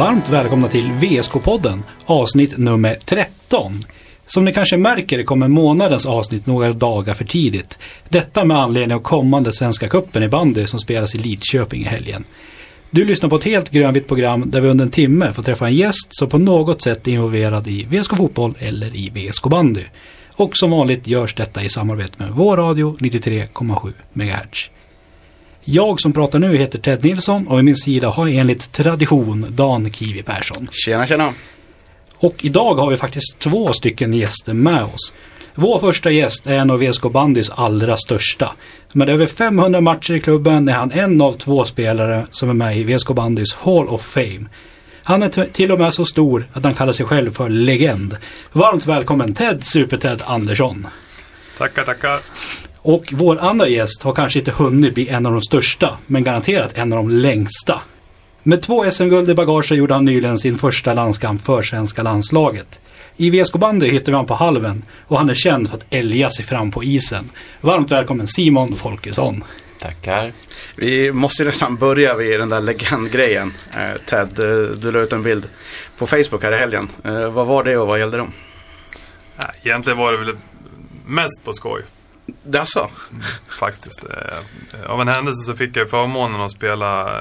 Varmt välkomna till VSK-podden, avsnitt nummer 13. Som ni kanske märker kommer månadens avsnitt några dagar för tidigt. Detta med anledning av kommande Svenska cupen i bandy som spelas i Lidköping i helgen. Du lyssnar på ett helt grönvitt program där vi under en timme får träffa en gäst som på något sätt är involverad i VSK-fotboll eller i VSK-bandy. Och som vanligt görs detta i samarbete med vår radio 93,7 MHz. Jag som pratar nu heter Ted Nilsson och vid min sida har enligt tradition Dan Kiwi Persson. Tjena, tjena. Och idag har vi faktiskt två stycken gäster med oss. Vår första gäst är en av VSK-bandys allra största. Med över 500 matcher i klubben är han en av två spelare som är med i VSK-bandys Hall of Fame. Han är till och med så stor att han kallar sig själv för legend. Varmt välkommen Ted, Super-Ted Andersson. Tackar, tackar. Och vår andra gäst har kanske inte hunnit bli en av de största, men garanterat en av de längsta. Med 2 SM-guld i bagage gjorde han nyligen sin första landskamp för Svenska Landslaget. I VSK-bandy hittar vi han på halven och han är känd för att älga sig fram på isen. Varmt välkommen Simon Folkesson. Tackar. Vi måste nästan börja vid den där legendgrejen. Ted, du la ut en bild på Facebook här i helgen. Vad var det och vad gällde de? Egentligen var det väl mest på skoj. Det så. Faktiskt. Av en händelse så fick jag förmånen att spela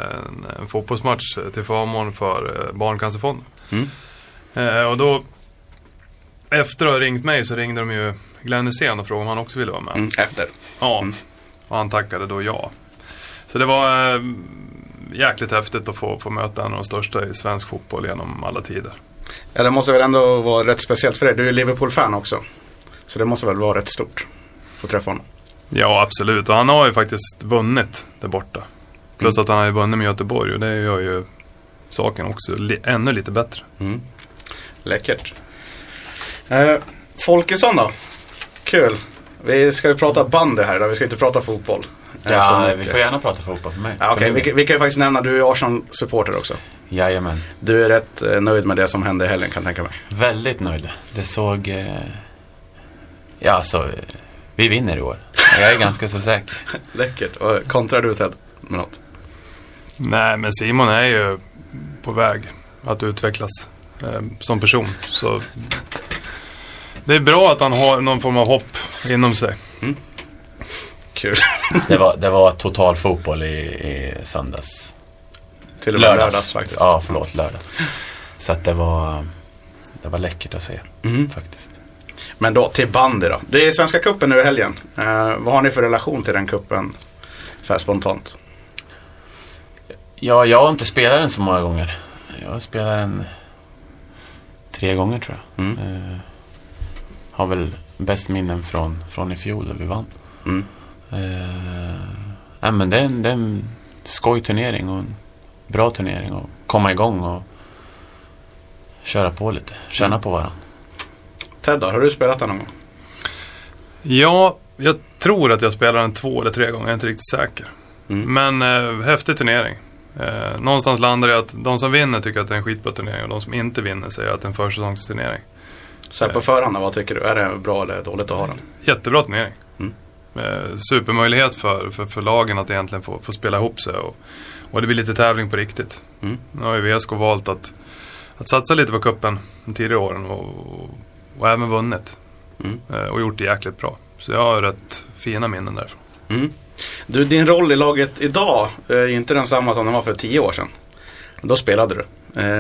en fotbollsmatch till förmån för barncancerfonden. Och då efter att ha ringt mig så ringde de ju Glenn Hysén och frågade om han också ville vara med. Efter? Ja, och han tackade då ja. Så det var jäkligt häftigt att få möta en av de största i svensk fotboll genom alla tider. Ja, det måste väl ändå vara rätt speciellt för dig. Du är Liverpool-fan också. Så det måste väl vara rätt stort. Ja, absolut. Och han har ju faktiskt vunnit där borta. Plus att han har ju vunnit med Göteborg. Och det gör ju saken också ännu lite bättre. Läckert. Folkesson då? Kul. Vi ska ju prata bandy här då. Vi ska inte prata fotboll. Ja, vi får gärna prata fotboll för mig. Okej, vi kan ju faktiskt nämna att du är Arsson-supporter också. Jajamän. Du är rätt nöjd med det som hände i helgen, kan jag tänka mig. Väldigt nöjd. Det såg... Vi vinner i år. Jag är ganska så säker. Läckert. Och kontrar du Ted med något? Nej, men Simon är ju på väg att utvecklas som person. Så det är bra att han har någon form av hopp inom sig. Kul. Det var total fotboll i söndags. Till och med lördags faktiskt. Ja, förlåt, lördags. Så att det var läckert att se faktiskt. Men då till bandy då. Det är Svenska cupen nu i helgen. Vad har ni för relation till den cupen så här spontant? Ja, jag har inte spelat den så många gånger. Jag spelar den 3 gånger tror jag. Har väl bäst minnen från i fjol där vi vann. Men det är en skojturnering och en bra turnering och komma igång och köra på lite, känna på varandra. Ted, har du spelat den någon gång? Ja, jag tror att jag spelar den 2 eller 3 gånger. Jag är inte riktigt säker. Men häftig turnering. Någonstans landar jag att de som vinner tycker att det är en skitbra turnering. Och de som inte vinner säger att det är en försäsongsturnering. Så på förhand, vad tycker du? Är det bra eller dåligt att ha den? Jättebra turnering. Supermöjlighet för lagen att egentligen få spela ihop sig. Och det blir lite tävling på riktigt. Nu har ju VSK valt att satsa lite på kuppen de tidigare åren och även vunnit. Och gjort det jäkligt bra. Så jag har rätt fina minnen därifrån. Du, din roll i laget idag är inte densamma som den var för 10 år sedan. Då spelade du.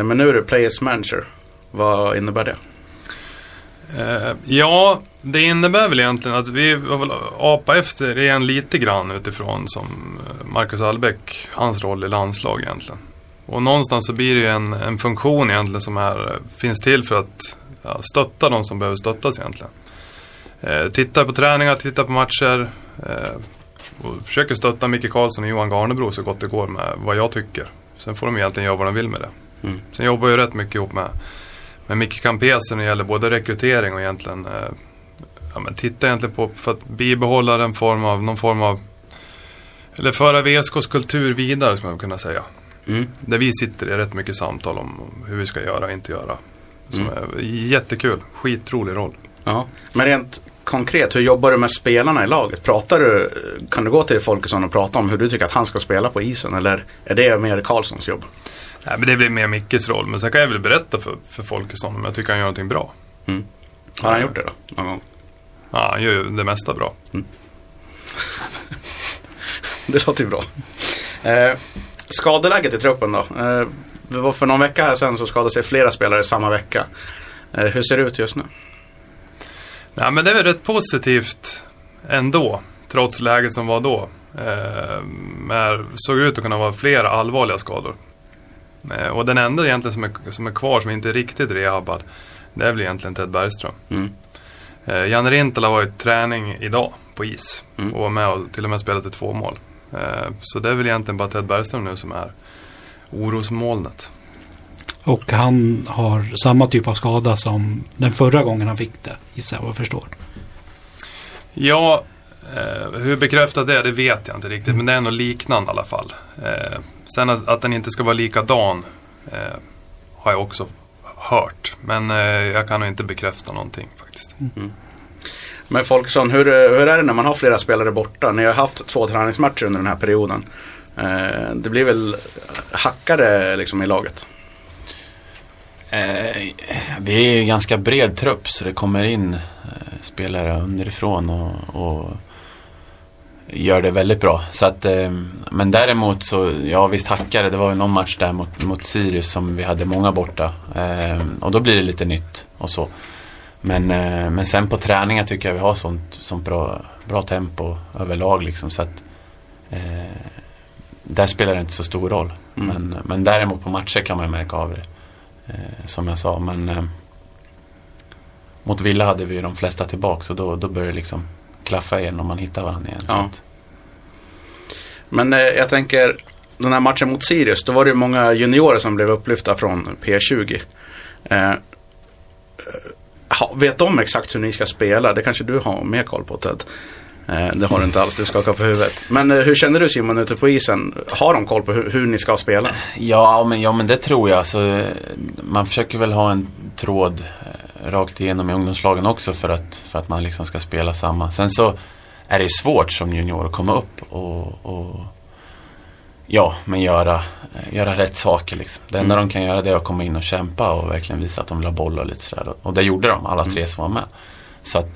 Men nu är du players manager. Vad innebär det? Ja, det innebär väl egentligen att vi har väl apa efter igen lite grann utifrån som Marcus Allbäck, hans roll i landslag egentligen. Och någonstans så blir det ju en funktion egentligen som här finns till för att stötta de som behöver stöttas egentligen. Titta på träningar, titta på matcher. Och försöker stötta Micke Karlsson och Johan Garnebro så gott det går med vad jag tycker. Sen får de egentligen göra vad de vill med det. Sen jobbar jag rätt mycket ihop med Micke Campesen när det gäller både rekrytering och egentligen titta egentligen på för att bibehålla någon form av eller föra VSKs kultur vidare som jag kunna säga. Där vi sitter är rätt mycket samtal om hur vi ska göra och inte göra. Som är jättekul, skitrolig roll. Ja. Men rent konkret, hur jobbar du med spelarna i laget? Kan du gå till Folkesson och prata om hur du tycker att han ska spela på isen? Eller är det mer Karlssons jobb? Nej, men det blir mer Mickes roll. Men sen kan jag väl berätta för Folkesson om jag tycker han gör någonting bra. Mm. Har han gjort det då? Någon gång? Ja, han gör ju det mesta bra. Mm. Det låter ju bra. Skadeläget i truppen då? Det var för någon vecka här sen så skadade sig flera spelare samma vecka. Hur ser det ut just nu? Nej, men det är väl rätt positivt ändå, trots läget som var då. Men såg ut att kunna vara flera allvarliga skador. Och den enda egentligen som är kvar som inte är riktigt rehabbad, det är väl egentligen Ted Bergström. Mm. Janne Rintala var i träning idag på is och var med och till och med spelat 2 mål. Så det är väl egentligen bara Ted Bergström nu som är orosmolnet. Och han har samma typ av skada som den förra gången han fick det, gissar jag vad jag förstår. Ja, hur bekräftat det är, det vet jag inte riktigt. Men det är nog liknande i alla fall. Sen att den inte ska vara likadan har jag också hört. Men jag kan nog inte bekräfta någonting faktiskt. Mm. Men Folkesson, hur är det när man har flera spelare borta? Ni har haft 2 träningsmatcher under den här perioden. Det blir väl hackare liksom i laget? Vi är ju ganska bred trupp så det kommer in spelare underifrån och gör det väldigt bra. Så att, men däremot så, ja visst hackade, det var ju någon match där mot Sirius som vi hade många borta. Och då blir det lite nytt och så. Men sen på träningar tycker jag vi har sånt bra tempo överlag liksom, så att där spelar det inte så stor roll. Men däremot på matcher kan man ju märka av det. Som jag sa, men mot Villa hade vi ju de flesta tillbaka så då började det liksom klaffa igen om man hittar varandra igen. Ja. Så att... Men jag tänker, den här matchen mot Sirius, då var det ju många juniorer som blev upplyfta från P20. Vet de exakt hur ni ska spela? Det kanske du har mer koll på, Ted. Det har du inte alls, du skakar på huvudet. Men hur känner du Simon ute på isen? Har de koll på hur ni ska spela? Ja men det tror jag. Så man försöker väl ha en tråd rakt igenom i ungdomslagen också för att man liksom ska spela samma. Sen så är det ju svårt som junior att komma upp och men göra rätt saker liksom. Det enda de kan göra det är att komma in och kämpa och verkligen visa att de vill ha boll och lite sådär. Och det gjorde de, alla 3 som var med. Så att...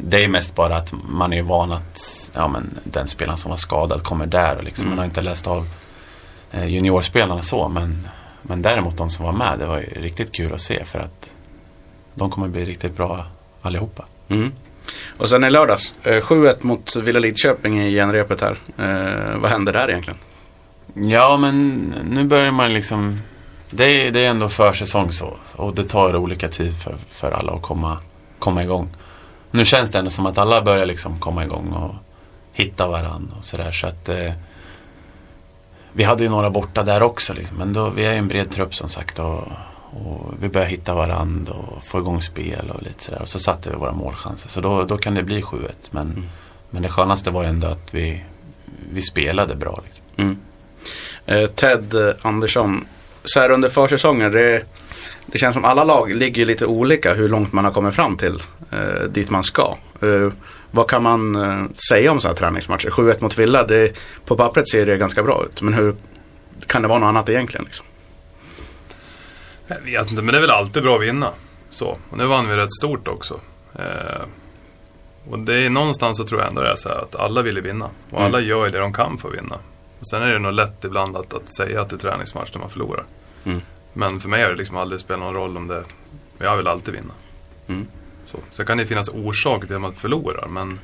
det är mest bara att man är van att den spelaren som var skadad kommer där och liksom, man har inte läst av juniorspelarna så, men däremot de som var med, det var ju riktigt kul att se för att de kommer bli riktigt bra allihopa. Och sen är lördags 7-1 mot Villa Lidköping i genrepet här. Vad händer där egentligen? Ja, men nu börjar man liksom, det är ändå försäsong så, och det tar olika tid för alla att komma igång. Nu känns det ändå som att alla börjar liksom komma igång och hitta varandra och sådär. Så att vi hade ju några borta där också liksom. Men då, vi är ju en bred trupp som sagt och vi börjar hitta varandra och få igång spel och lite sådär. Och så satte vi våra målchanser. Så då kan det bli 7-1. Men det skönaste var ju ändå att vi spelade bra liksom. Ted Andersson, så här under försäsongen, det känns som alla lag ligger lite olika hur långt man har kommit fram till dit man ska. Vad kan man säga om så här träningsmatcher? 7-1 mot Villa, på pappret ser det ganska bra ut. Men hur kan det vara något annat egentligen? Liksom? Jag vet inte, men det är väl alltid bra att vinna. Så. Och nu vann vi rätt stort också. Och det är någonstans så tror jag ändå det är så här att alla vill vinna. Och alla gör ju det de kan för att vinna. Och sen är det nog lätt ibland att säga att det är träningsmatch när man förlorar. Men för mig har det liksom aldrig spelat någon roll om det. Jag vill alltid vinna. Så kan det finnas orsaker till att man förlorar. Men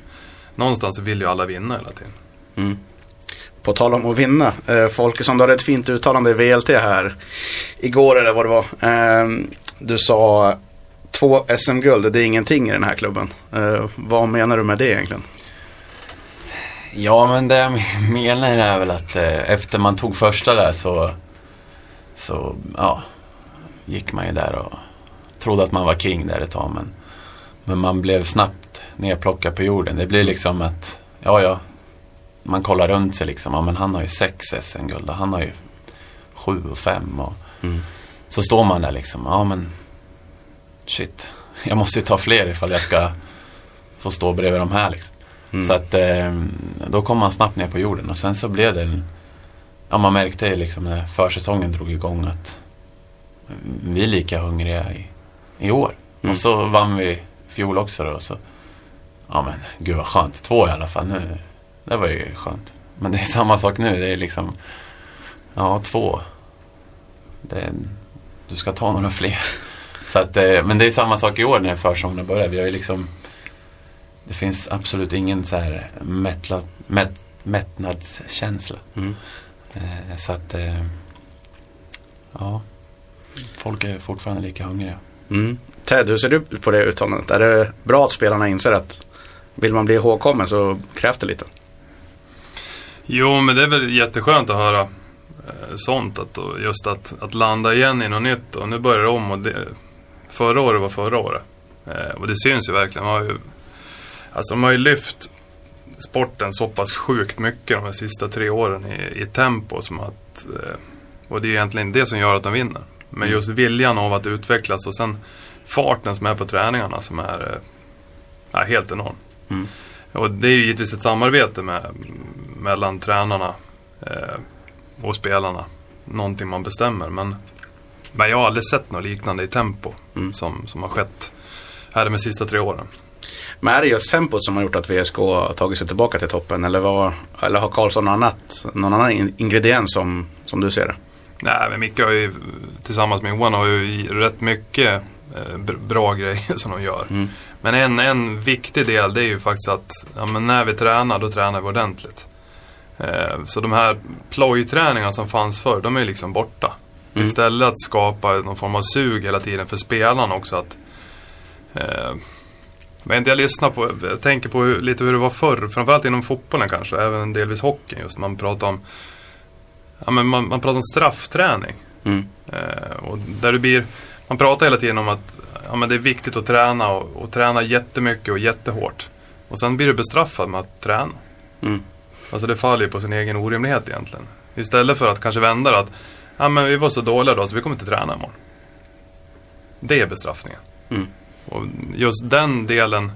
någonstans vill ju alla vinna hela tiden. På tal om att vinna. Folkesson, du hade ett fint uttalande i VLT här igår eller vad det var. Du sa 2 SM-guld, det är ingenting i den här klubben. Vad menar du med det egentligen? Ja, men det jag menar är väl att efter man tog första där så gick man ju där och trodde att man var king där ett tag, men man blev snabbt nerplockad på jorden. Det blir liksom att man kollar runt sig liksom, men han har ju 6 SM-guld och han har ju 7 och 5 och så står man där liksom, men shit, jag måste ju ta fler ifall jag ska få stå bredvid de här liksom. Så att då kom man snabbt ner på jorden och sen så blev det ja, man märkte ju liksom när försäsongen drog igång att vi är lika hungriga i år. Mm. Och så vann vi fjol också då, och så ja men gud vad skönt, 2 i alla fall nu. Det var ju skönt. Men det är samma sak nu, det är liksom ja, 2. Du ska ta några fler. Så att, men det är samma sak i år när försäsongen börjar. Vi har ju liksom, det finns absolut ingen så här mättnadskänsla. Mm. Så att ja, folk är fortfarande lika hungriga. Mm. Ted, hur ser du på det uttalandet? Är det bra att spelarna inser att vill man bli ihågkommen så krävs det lite? Jo, men det är väl jätteskönt att höra sånt, att just att landa igen i något nytt och nu börjar det om, och det, förra året och det syns ju verkligen. Man har ju lyft sporten så pass sjukt mycket de sista 3 åren i tempo som att, och det är ju egentligen det som gör att de vinner, men just viljan av att utvecklas och sen farten som är på träningarna som är helt enorm. Mm. Och det är ju givetvis ett samarbete mellan tränarna och spelarna, någonting man bestämmer, men jag har aldrig sett något liknande i tempo som har skett här de sista 3 åren. Men är det just tempot som har gjort att VSK har tagit sig tillbaka till toppen, eller har Karlsson någon annan ingrediens som du ser det? Nej, men Micke har ju tillsammans med Johan har ju rätt mycket bra grejer som de gör. Mm. Men en viktig del, det är ju faktiskt att ja, men när vi tränar, då tränar vi ordentligt. Så de här plojträningarna som fanns förr, de är ju liksom borta. Mm. Istället att skapa någon form av sug hela tiden för spelarna också. Att, men jag tänker på lite hur det var förr, framförallt inom fotbollen kanske, även delvis hockeyn just. Man pratar om, ja, men man pratar om straffträning. Mm. Och där det blir, man pratar hela tiden om att ja, men det är viktigt att träna och träna jättemycket och jättehårt. Och sen blir du bestraffad med att träna. Mm. Alltså det faller ju på sin egen orimlighet egentligen. Istället för att kanske vända det att ja, men vi var så dåliga då så vi kommer inte träna imorgon. Det är bestraffningen. Mm. Och just den delen,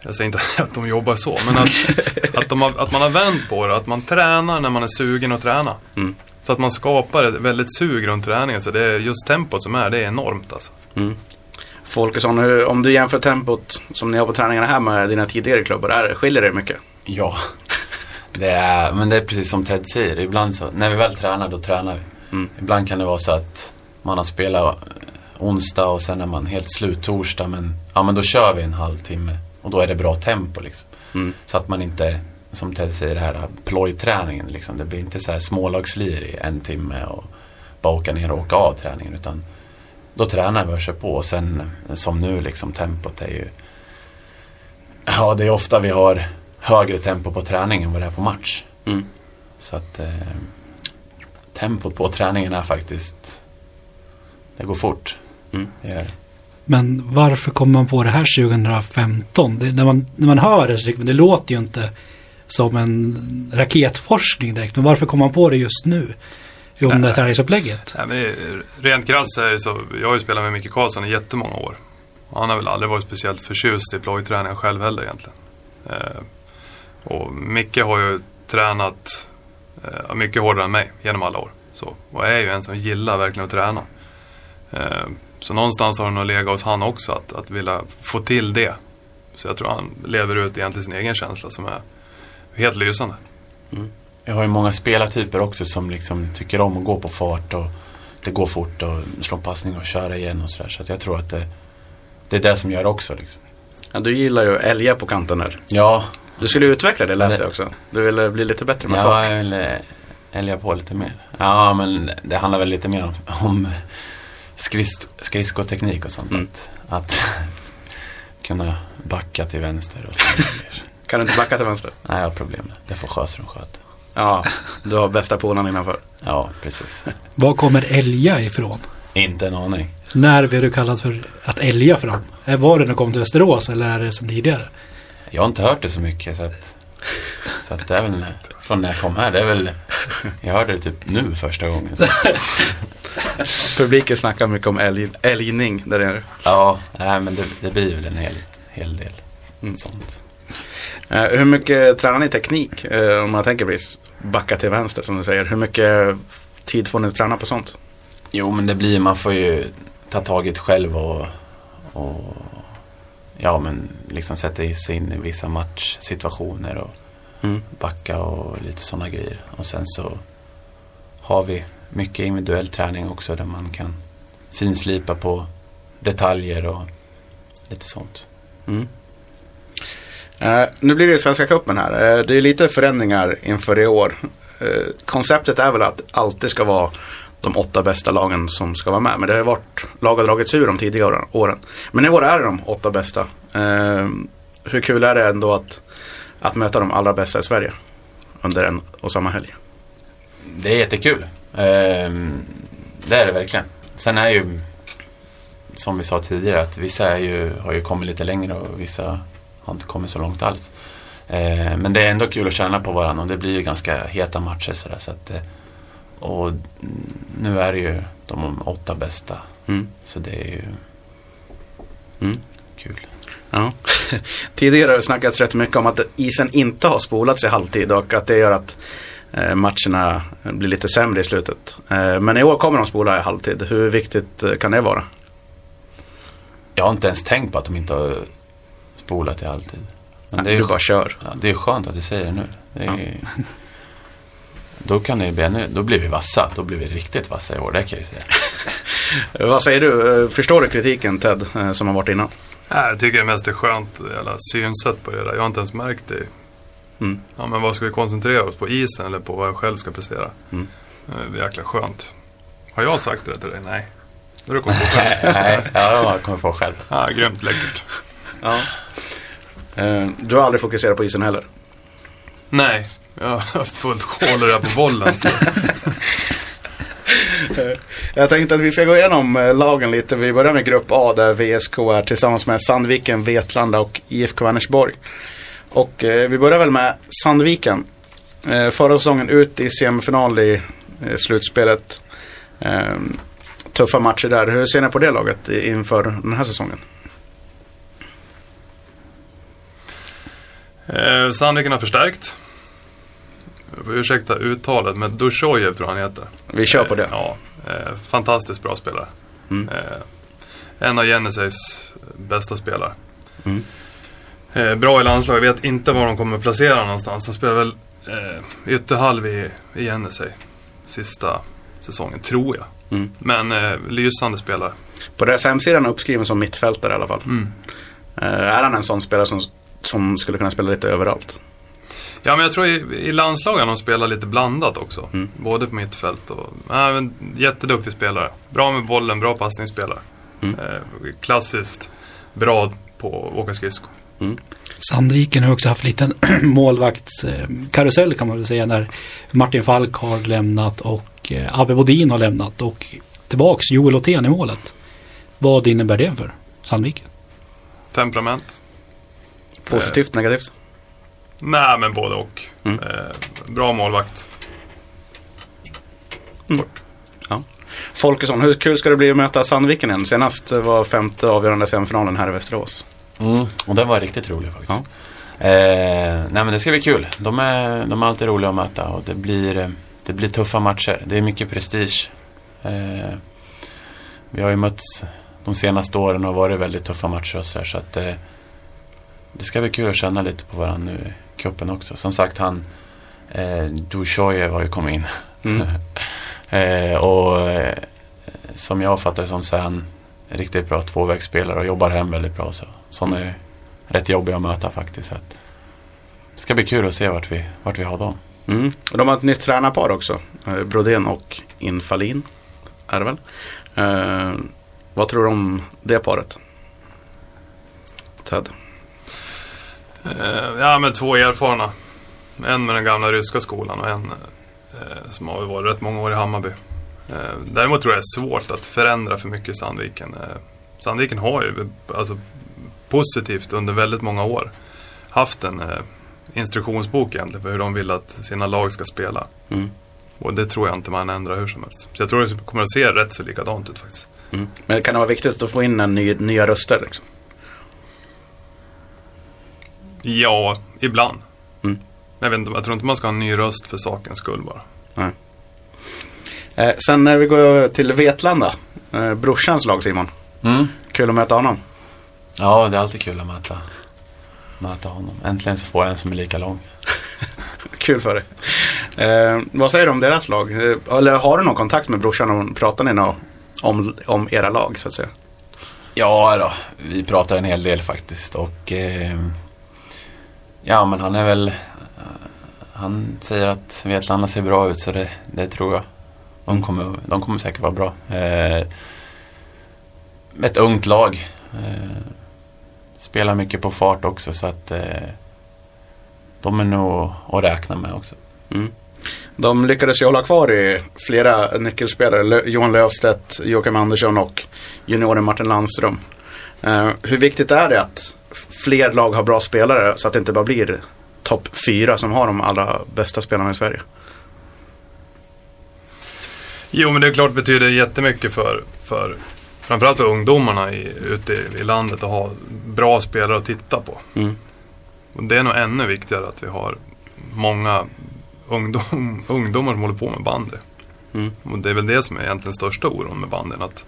jag säger inte att de jobbar så, men att man har vänt på det, att man tränar när man är sugen att träna. Mm. Så att man skapar ett väldigt sug runt träningen, så det är just tempot som är, det är enormt alltså. Mm. Folkesson, om du jämför tempot som ni har på träningarna här med dina tidigare klubbar, skiljer det mycket? Ja. Men det är precis som Ted säger, ibland så, när vi väl tränar, då tränar vi. Mm. Ibland kan det vara så att man har spelat onsdag och sen är man helt slut torsdag, men då kör vi en halvtimme och då är det bra tempo liksom. Mm. Så att man inte, som Ted säger, det här plojträningen liksom, det blir inte så här smålagslir i en timme och bara åka ner och åka av träningen, utan då tränar vi och kör på. Och sen som nu liksom, tempot är ju, ja, det är ofta vi har högre tempo på träningen än vad det är på match. Mm. Så att tempot på träningen är faktiskt, det går fort. Mm. Det gör det. Men varför kommer man på det här 2015? Det, när man hör det, men det låter ju inte som en raketforskning direkt. Men varför kommer man på det just nu? Om det här träningsupplägget? Nej, men rent krasst är det så. Jag har ju spelat med Micke Karlsson i jättemånga år. Han har väl aldrig varit speciellt förtjust i plojträningen själv heller egentligen. Och Micke har ju tränat mycket hårdare än mig genom alla år. Så, och jag är ju en som gillar verkligen att träna. Så någonstans har han nog legat hos han också att vilja få till det. Så jag tror han lever ut egentligen sin egen känsla som är helt lysande. Mm. Jag har ju många spelartyper också som liksom tycker om att gå på fart och det går fort och slå passning och köra igen och sådär. Så att jag tror att det är det som gör också liksom. Ja, du gillar ju älga på kanten här. Ja. Du skulle utveckla det, läste jag också. Du ville bli lite bättre med folk. Ja, jag ville älga på lite mer. Ja, men det handlar väl lite mer om skridskoteknik och sånt. Mm. Att kunna backa till vänster. Och kan du inte backa till vänster? Nej, jag har problem med det. Det får Sjöström sköta. Ja, du har bästa polaren innanför. Ja, precis. Var kommer älga ifrån? Inte en aning. När blev du kallad för att älga fram? Var det när du kom till Västerås eller är det sedan tidigare? Jag har inte hört det så mycket så att det är väl från när jag kom här, det är väl, jag hörde det typ nu första gången. Publiken snackar mycket om älgning där nere. Ja, nej, men det blir väl en hel del sånt. Hur mycket tränar ni teknik? Om man tänker precis backa till vänster som du säger. Hur mycket tid får ni träna på sånt? Jo, men det blir, man får ju ta taget själv och ja, men liksom sätta sig in i vissa matchsituationer och backa och lite sådana grejer. Och sen så har vi mycket individuell träning också där man kan finslipa på detaljer och lite sånt. Mm. Nu blir det ju Svenska cupen här. Det är lite förändringar inför i år. Konceptet är väl att alltid ska vara de 8 bästa lagen som ska vara med. Men det har ju varit lag och dragits ur de tidigare åren. Men i år är de 8 bästa. Hur kul är det ändå att möta de allra bästa i Sverige under en och samma helg? Det är jättekul. Det är det verkligen. Sen är ju, som vi sa tidigare, att vissa har ju kommit lite längre och vissa har inte kommit så långt alls. Men det är ändå kul att känna på varandra och det blir ju ganska heta matcher sådär, så att, och nu är det ju de 8 bästa. Så det är ju kul. Ja. Tidigare har det snackats rätt mycket om att isen inte har spolats i halvtid och att det gör att matcherna blir lite sämre i slutet. Men i år kommer de spola i halvtid. Hur viktigt kan det vara? Jag har inte ens tänkt på att de inte har spolat i halvtid. Men det är ju bara kör. Ja, det är skönt att du säger det nu. Det är ju... Då kan det bli ännu, då blir vi vassa. Då blir vi riktigt vassa i år, det kan jag säga. Vad säger du? Förstår du kritiken, Ted, som har varit innan? Nej, jag tycker det mest är skönt jävla synsätt på det där. Jag har inte ens märkt det. Mm. Ja, men vad ska vi koncentrera oss på, isen eller på vad jag själv ska prestera? Det är jäkla skönt. Har jag sagt det till dig? Nej. Då har du kommit på själv. Nej, jag kommer på själv. Ja, grymt läckert. Ja. Du har aldrig fokuserat på isen heller? Nej, jag har haft fullt hål där på bollen. Så. Jag tänkte att vi ska gå igenom lagen lite. Vi börjar med grupp A där VSK är tillsammans med Sandviken, Vetlanda och IFK Vänersborg. Och vi börjar väl med Sandviken. Förra säsongen ut i semifinal i slutspelet. Tuffa matcher där. Hur ser ni på det laget inför den här säsongen? Sandviken har förstärkt. Ursäkta uttalet, men Dushojev tror han heter. Vi kör på det. Ja, fantastiskt bra spelare. En av Genesis bästa spelare. Bra i landslag. Jag vet inte var de kommer placera någonstans. De spelar väl ytterhalv i Genesis sista säsongen, tror jag. Men lysande spelare. På deras hemsidan är uppskriven som mittfältare i alla fall. Är han en sån spelare som skulle kunna spela lite överallt? Ja, men jag tror i landslagen de spelar lite blandat också. Både på mittfält och... men jätteduktig spelare. Bra med bollen, bra passningsspelare. Klassiskt bra på åka skridskor. Sandviken har också haft liten målvaktskarusell kan man väl säga, när Martin Falk har lämnat och Abbe Bodin har lämnat och tillbaks Joel Othén i målet. Vad innebär det för Sandviken? Temperament. Positivt, negativt? Nej, men både och. Bra målvakt. Kort. Ja. Folkesson, hur kul ska det bli att möta Sandviken än? Senast var 5:e avgörande semifinalen här i Västerås. Och den var riktigt rolig faktiskt. Ja. Nej, men det ska bli kul. De är alltid roliga att möta och det blir tuffa matcher. Det är mycket prestige. Vi har ju mötts de senaste åren och varit väldigt tuffa matcher och sådär, så att det ska bli kul att känna lite på varandra nu i cupen också. Som sagt, han Dushojev har ju kommit in. Och som jag fattar som så är han riktigt bra tvåvägsspelare och jobbar hem väldigt bra. Sådana är rätt jobbiga att möta faktiskt. Så att det ska bli kul att se vart vi har dem. Och de har ett nytt tränarpar också. Brodén och Infalin är det väl. Vad tror du om det paret? Ted? Ja, men 2 erfarna. En med den gamla ryska skolan och en som har varit rätt många år i Hammarby. Däremot tror jag det är svårt att förändra för mycket i Sandviken. Sandviken har ju alltså, positivt under väldigt många år haft en instruktionsbok egentligen för hur de vill att sina lag ska spela. Och det tror jag inte man ändrar hur som helst. Så jag tror det kommer att se rätt så likadant ut faktiskt. Men kan det vara viktigt att få in nya röster liksom? Ja, ibland. Mm. Jag vet inte, jag tror inte man ska ha en ny röst för sakens skull bara. Nej. Sen när vi går till Vetlanda, brorsans lag, Simon. Mm. Kul att möta honom. Ja, det är alltid kul att möta honom. Äntligen så får jag en som är lika lång. Kul för dig. Vad säger du om deras lag? Eller har du någon kontakt med brorsan och pratar ni något om era lag så att säga? Ja då, vi pratar en hel del faktiskt. Och ja, men han är väl... Han säger att Vetlanda ser bra ut, så det tror jag. De kommer säkert vara bra. Ett ungt lag. Spelar mycket på fart också, så att de är nog att räkna med också. Mm. De lyckades ju hålla kvar i flera nyckelspelare. Johan Löfstedt, Joakim Andersson och junioren Martin Landström. Hur viktigt är det att fler lag har bra spelare, så att det inte bara blir topp 4 som har de allra bästa spelarna i Sverige? Jo, men det är klart, betyder jättemycket för framförallt för ungdomarna ute i landet, att ha bra spelare att titta på. Mm. Och det är nog ännu viktigare att vi har många ungdomar som håller på med bandy. Mm. Och det är väl det som är egentligen största oron med banden, att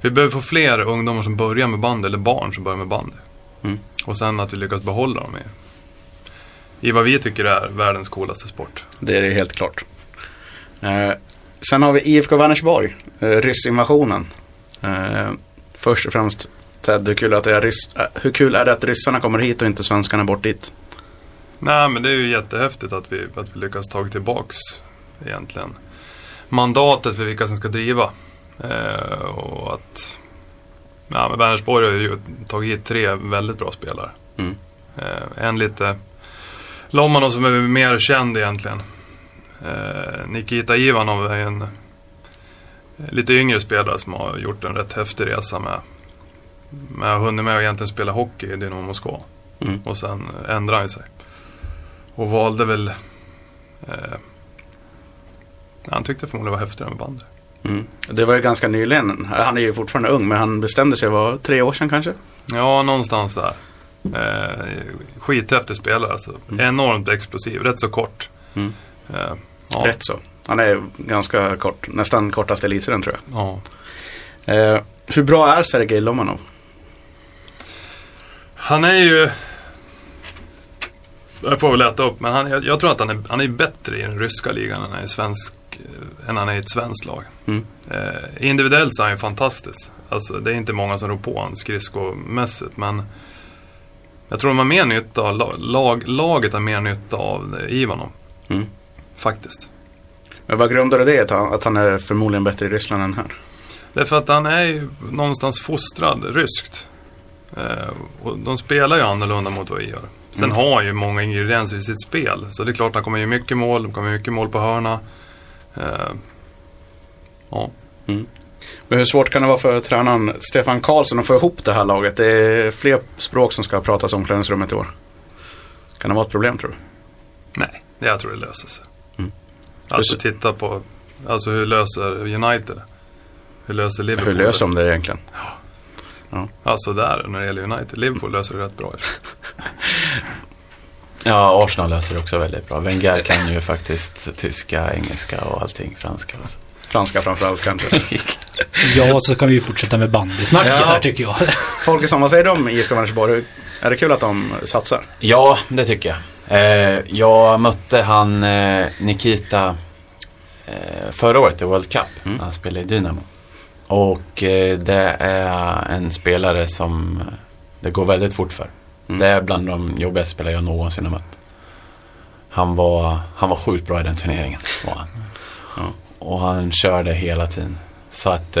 vi behöver få fler ungdomar som börjar med bandy, eller barn som börjar med bandy. Mm. Och sen att vi lyckas behålla dem i vad vi tycker är världens coolaste sport. Det är det helt klart. Sen har vi IFK Vänersborg, ryssinvasionen. Först och främst, Ted, hur kul är det att ryssarna kommer hit och inte svenskarna bort dit? Nej, men det är ju jättehäftigt att vi lyckas ta tillbaks egentligen mandatet för vilka som ska driva. Och att Vänersborg har ju tagit hit 3 väldigt bra spelare. Mm. En lite Lomano som är mer känd egentligen. Nikita Ivanov är en lite yngre spelare som har gjort en rätt häftig resa med att hunnit med att egentligen spela hockey i Dynamo Moskva. Mm. Och sen ändrade han sig och valde väl han tyckte förmodligen var häftigare med bandy. Mm. Det var ju ganska nyligen. Han är ju fortfarande ung, men han bestämde sig var 3 år sedan kanske? Ja, någonstans där. Skithäftig spelare alltså. Mm. Enormt explosiv, rätt så kort. Mm. Ja. Rätt så. Han är ganska kort, nästan kortast i elitserien tror jag. Ja. Hur bra är Sergej Lomanov? Han är ju... Jag får väl äta upp, men jag tror att han är bättre i den ryska ligan än han är i ett svenskt lag. Mm. Individuellt så är han ju fantastisk. Alltså, det är inte många som rår på han skridskomässigt, men jag tror de har mer nytta av laget har mer nytta av Ivanov. Mm. Faktiskt. Men vad grundar det att han är förmodligen bättre i Ryssland än här? Det är för att han är ju någonstans fostrad ryskt. Och de spelar ju annorlunda mot vad vi gör. Sen har han ju många ingredienser i sitt spel. Så det är klart att han kommer ju mycket mål. Han kommer mycket mål på hörna. Ja. Mm. Men hur svårt kan det vara för tränaren Stefan Karlsson att få ihop det här laget? Det är fler språk som ska pratas om omklädningsrummet i år. Kan det vara ett problem, tror du? Nej, jag tror det löser sig. Mm. Alltså titta på hur löser United? Hur löser Liverpool? Hur löser de det egentligen? Ja. Ja. Alltså där, när det gäller United, Liverpool löser det rätt bra. Ja, Arsenal löser det också väldigt bra. Wenger kan ju faktiskt tyska, engelska och allting, franska. Alltså. Franska framförallt kanske. Ja, så kan vi ju fortsätta med bandysnacket här tycker jag. Folkesson, vad säger du om IFK Vänersborg? Är det kul att de satsar? Ja, det tycker jag. Jag mötte han Nikita förra året i World Cup när han spelade i Dynamo. Och det är en spelare som det går väldigt fort för. Det är bland de jobbigaste spelare jag någonsin har mött. Han var sjukt bra i den turneringen. Och han körde hela tiden. Så att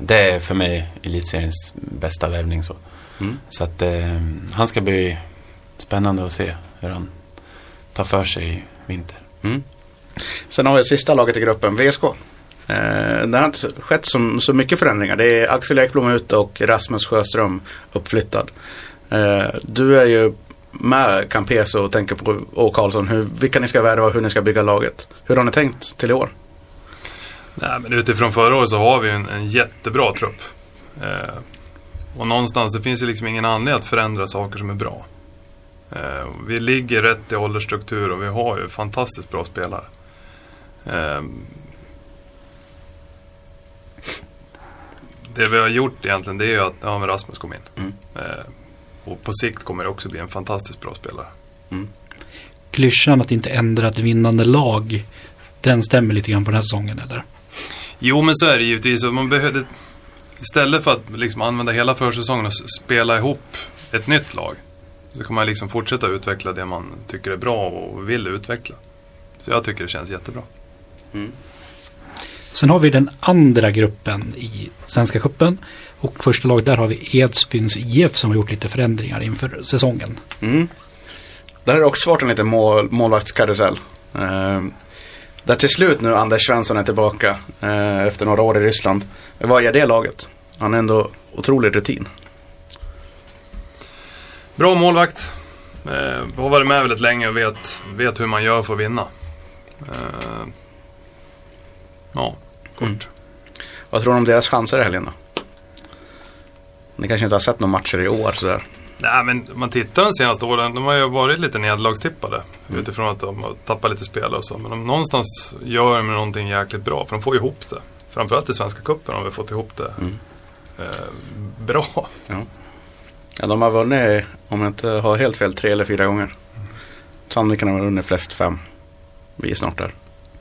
det är för mig elitseriens bästa värvning så. Mm. Så att han ska bli spännande att se hur han tar för sig i vinter. Mm. Sen har vi sista laget i gruppen, VSK. Det har inte skett så mycket förändringar. Det är Axel Ekblom ut och Rasmus Sjöström uppflyttad. Du är ju med Campes och tänker på och Karlsson, vilka ni ska värva och hur ni ska bygga laget. Hur har ni tänkt till i år? Nej, men utifrån förra året så har vi en jättebra trupp. Och någonstans, det finns ju liksom ingen anledning att förändra saker som är bra. Vi ligger rätt i åldersstruktur och vi har ju fantastiskt bra spelare. Det vi har gjort egentligen, det är ju att Rasmus kom in. Mm. Och på sikt kommer det också bli en fantastiskt bra spelare. Mm. Klyschan att inte ändra ett vinnande lag, den stämmer lite grann på den här säsongen, eller? Jo, men så är det givetvis. Man behövde, istället för att liksom använda hela försäsongen och spela ihop ett nytt lag, så kan man liksom fortsätta utveckla det man tycker är bra och vill utveckla. Så jag tycker det känns jättebra. Mm. Sen har vi den andra gruppen i Svenska cupen. Och första lag där har vi Edsbyns IF som har gjort lite förändringar inför säsongen. Mm. Där har det också varit en liten målvaktskarusell. Där till slut nu Anders Svensson är tillbaka efter några år i Ryssland. Vad är det laget? Han är ändå otrolig rutin. Bra målvakt. Har varit med väldigt länge och vet hur man gör för att vinna. Ja, kort. Mm. Vad tror du om deras chanser i helgen då? Ni kanske inte har sett några matcher i år sådär. Nej, men man tittar de senaste åren, de har ju varit lite nedlagstippade utifrån att de tappar lite spelare och så. Men de någonstans gör med någonting jäkligt bra, för de får ihop det. Framförallt i Svenska cupen har vi fått ihop det bra. Ja. Ja, de har vunnit, om jag inte har helt fel, 3 eller 4 gånger. Sandviken har vunnit flest 5. Vi är snart där.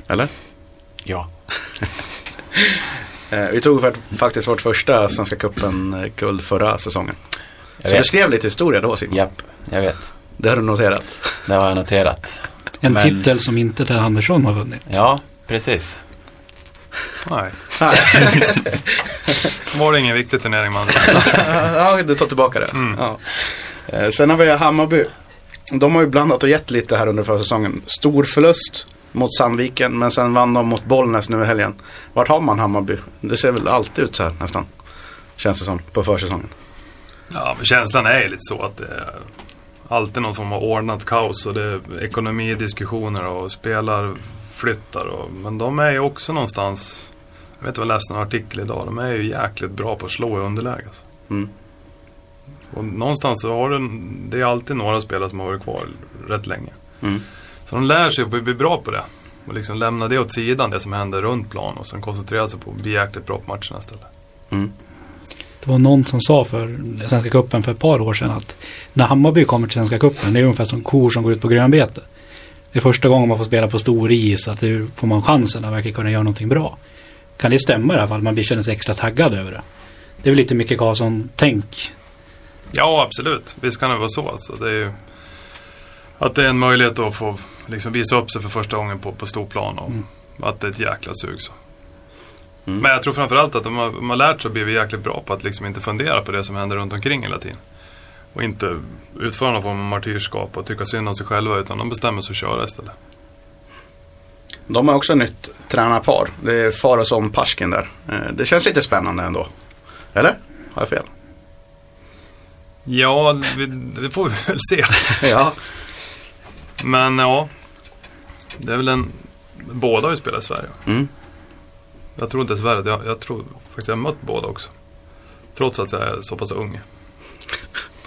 Eller? Ja. Vi tog faktiskt vårt första Svenska cupen guld förra säsongen. Så du skrev lite historia då, Simon? Japp, jag vet. Det har du noterat? Det har jag noterat. Men titel som inte Ted Andersson har vunnit. Ja, precis. Nej. Var det ingen viktig turnering, man? Ja, du tar tillbaka det. Mm. Ja. Sen har vi Hammarby. De har ju blandat och gett lite här under försäsongen. Stor förlust mot Sandviken, men sen vann de mot Bollnäs nu i helgen. Vart har man Hammarby? Det ser väl alltid ut så här nästan, känns det som, på försäsongen. Ja, men känslan är lite så att det är alltid någon form av ordnat kaos. Och det är ekonomidiskussioner och spelarflyttar. Men de är ju också någonstans, jag vet inte vad, jag läste en artikel idag. De är ju jäkligt bra på att slå i underläge. Alltså. Mm. Och någonstans så har det är alltid några spelare som har varit kvar rätt länge. Mm. Så de lär sig att bli bra på det. Och liksom lämna det åt sidan, det som händer runt plan. Och sen koncentrera sig på att bli jäkligt bra på matcherna istället. Mm. Det var någon som sa för Svenska cupen för ett par år sedan att när Hammarby kommer till Svenska cupen, det är ungefär som kor som går ut på grönbete. Det är första gången man får spela på stor is, att det får man chansen att verkligen kunna göra någonting bra. Kan det stämma i alla fall? Man blir känner sig extra taggad över det. Det är väl lite Micke Karlsson tänk. Ja, absolut. Visst kan det vara så. Alltså. Det är ju att det är en möjlighet att få liksom visa upp sig för första gången på stor plan och att det är ett jäkla sug så. Mm. Men jag tror framförallt att de har lärt sig att bli jäkligt bra på att liksom inte fundera på det som händer runt omkring hela tiden. Och inte utföra någon form av martyrskap och tycka synd om sig själva, utan de bestämmer sig att köra istället. De har också ett nytt tränarpar. Det är Faresson Parsken där. Det känns lite spännande ändå. Eller? Har jag fel? Ja, det får vi väl se. Ja. Men ja, det är väl båda har ju spelat i Sverige. Mm. Jag tror inte Sverige. Jag tror faktiskt jag har mött båda också. Trots att jag är så pass ung.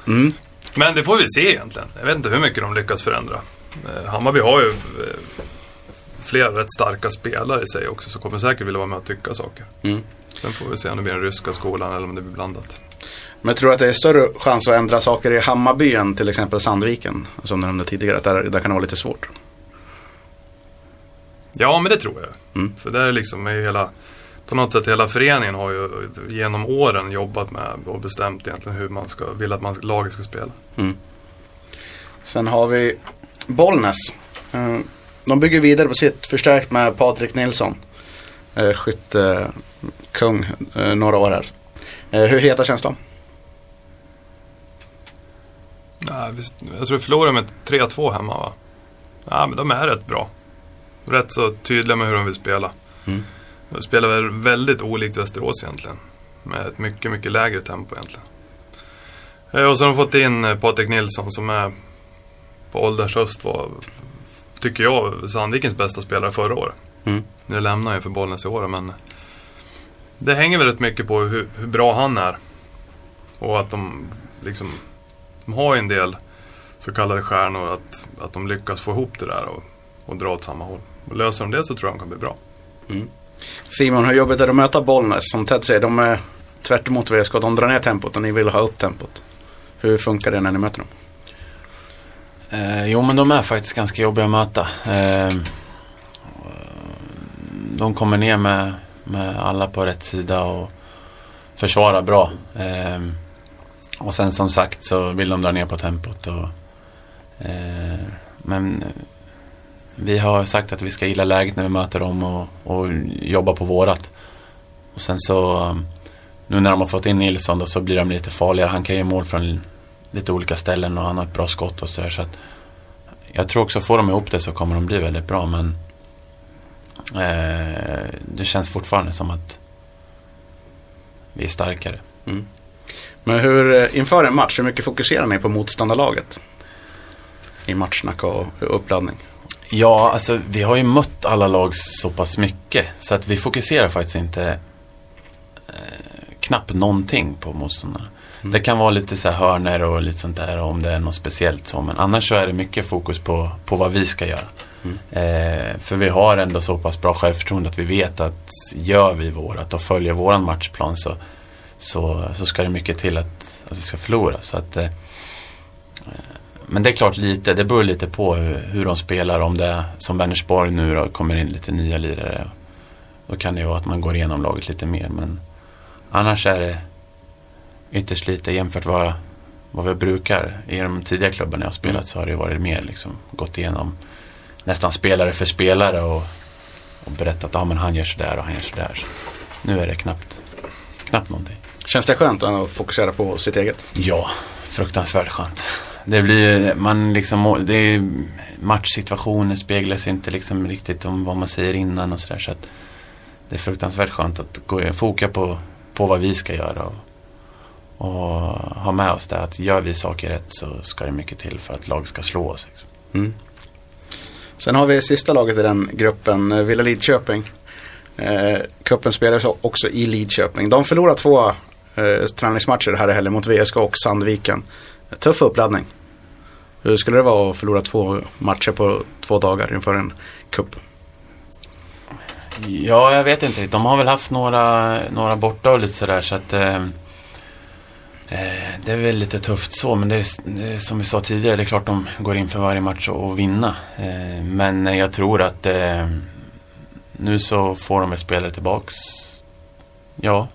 Mm. Men det får vi se egentligen. Jag vet inte hur mycket de lyckas förändra. Hammarby har ju flera rätt starka spelare i sig också, så kommer säkert vilja vara med och tycka saker. Mm. Sen får vi se om det blir den ryska skolan eller om det blir blandat. Men jag tror att det är större chans att ändra saker i Hammarby än till exempel Sandviken, som du nämnde tidigare. Där kan det vara lite svårt. Ja, men det tror jag. Mm. För det är liksom på något sätt hela föreningen har ju genom åren jobbat med och bestämt egentligen hur man vill att laget ska spela. Mm. Sen har vi Bollnäs. De bygger vidare på sitt, förstärkt med Patrik Nilsson. Skyttekung några år här. Hur heta känns de? Jag tror vi förlorade med 3-2 hemma, va? Ja, men de är rätt bra. Rätt så tydliga med hur de vill spela. Mm. De spelar väldigt olikt Västerås egentligen. Med ett mycket, mycket lägre tempo egentligen. Och så har de fått in Patrik Nilsson som är på ålderns höst var, tycker jag, Sandvikens bästa spelare förra året. Mm. Nu lämnar jag för Bollnäs i år, men det hänger väl rätt mycket på hur bra han är. Och att de liksom, de har en del så kallade stjärnor, att de lyckas få ihop det där och dra åt samma håll. Och löser de det så tror jag de kan bli bra. Mm. Simon, hur jobbigt är det att möta Bollnäs? Som Ted säger, de är tvärt emot VSK. De drar ner tempot och ni vill ha upp tempot. Hur funkar det när ni möter dem? Jo, men de är faktiskt ganska jobbiga att möta. De kommer ner med alla på rätt sida och försvarar bra. Och sen som sagt så vill de dra ner på tempot. Men vi har sagt att vi ska gilla läget när vi möter dem och jobba på vårat. Och sen så, nu när de har fått in Nilsson då, så blir de lite farligare. Han kan ju mål från lite olika ställen och han har ett bra skott och sådär. Så att jag tror också, får de ihop det så kommer de bli väldigt bra. Men det känns fortfarande som att vi är starkare. Mm. Men hur, inför en match, hur mycket fokuserar ni på motståndarlaget i matchsnack och uppladdning? Ja, alltså vi har ju mött alla lag så pass mycket så att vi fokuserar faktiskt inte knappt någonting på motståndarna. Mm. Det kan vara lite så här hörner och lite sånt där om det är något speciellt så, men annars så är det mycket fokus på vad vi ska göra. Mm. För vi har ändå så pass bra självförtroende att vi vet att gör vi vårat och följer våran matchplan så ska det mycket till att vi ska förlora. Så att men det är klart lite, det beror lite på hur de spelar. Om det är som Vänersborg nu då, kommer in lite nya lirare, då kan det ju vara att man går igenom laget lite mer, men annars är det ytterst lite jämfört med vad vi brukar. I de tidiga klubbarna jag har spelat så har det varit mer liksom, gått igenom nästan spelare för spelare och berättat att men han gör sådär och han gör sådär. Så nu är det knappt någonting. Känns det skönt att fokusera på sitt eget? Ja, fruktansvärt skönt. Det blir man liksom, det är matchsituationer speglar sig inte liksom riktigt om vad man säger innan och sådär, så att det är fruktansvärt skönt att gå fokusera på vad vi ska göra och ha med oss det att gör vi saker rätt så ska det mycket till för att lag ska slå oss liksom. Mm. Sen har vi sista laget i den gruppen, Villa Lidköping. Cupen spelas också i Lidköping. De förlorar 2 träningsmatcher här i helgen mot VSK och Sandviken. Tuff uppladdning. Hur skulle det vara att förlora 2 matcher på 2 dagar inför en cup? Ja, jag vet inte. De har väl haft några borta och lite sådär, så att det är väl lite tufft så, men det är, som vi sa tidigare, det är klart de går in för varje match och vinna. Men jag tror att nu så får de ett spelare tillbaks. Ja.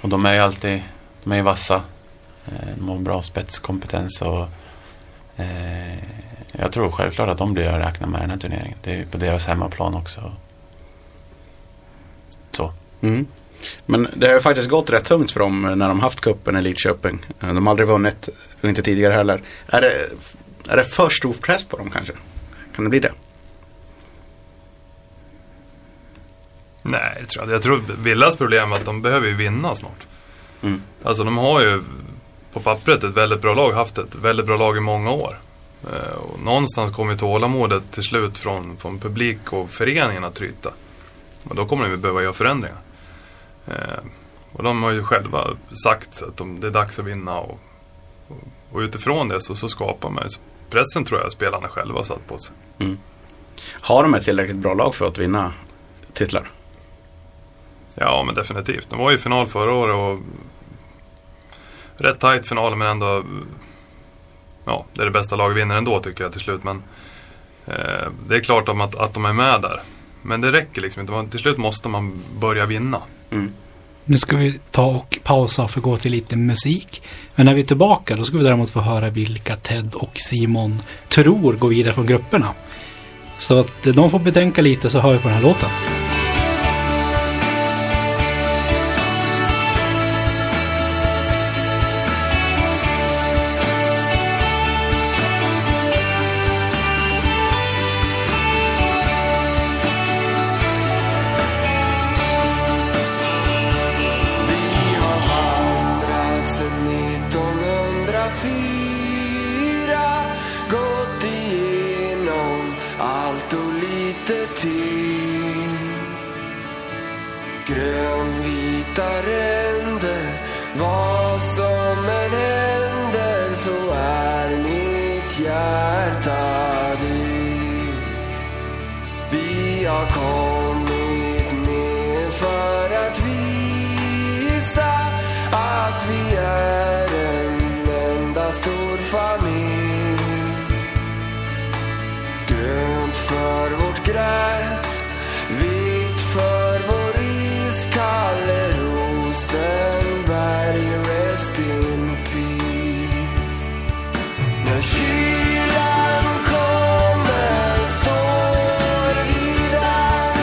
Och de är ju alltid, de är ju vassa. De har bra spetskompetens och jag tror självklart att de blir att räkna med den här turneringen. Det är ju på deras hemmaplan också. Så. Mm. Men det har ju faktiskt gått rätt tungt för dem när de haft cupen i Lidköping. De har aldrig vunnit, inte tidigare heller. Är det för stor press på dem kanske? Kan det bli det? Nej, jag tror Villas problem är att de behöver ju vinna snart. Mm. Alltså de har ju på pappret ett väldigt bra lag, haft ett väldigt bra lag i många år. Och någonstans kommer ju tålamodet till slut från publik och föreningen att tryta. Och då kommer de ju behöva göra förändringar. Och de har ju själva sagt att det är dags att vinna och utifrån det så skapar man ju pressen, tror jag spelarna själva satt på sig. Mm. Har de ett tillräckligt bra lag för att vinna titlar? Ja, men definitivt. De var ju final förra året och rätt tajt final, men ändå, ja, det är det bästa lag vinner ändå tycker jag till slut, men det är klart att de är med där. Men det räcker liksom inte. Till slut måste man börja vinna. Mm. Nu ska vi ta och pausa för att gå till lite musik. Men när vi är tillbaka då ska vi däremot få höra vilka Ted och Simon tror går vidare från grupperna. Så att de får betänka lite, så hör vi på den här låten. Grönvita ränder, vad som mitt hjärta dit. Vi har kommit med för att visa att vi är en enda stor familj. Grönt för vårt gräs, vitt för vår iskalle Rosenberg. Rest in peace. När kylan kommer står vi där.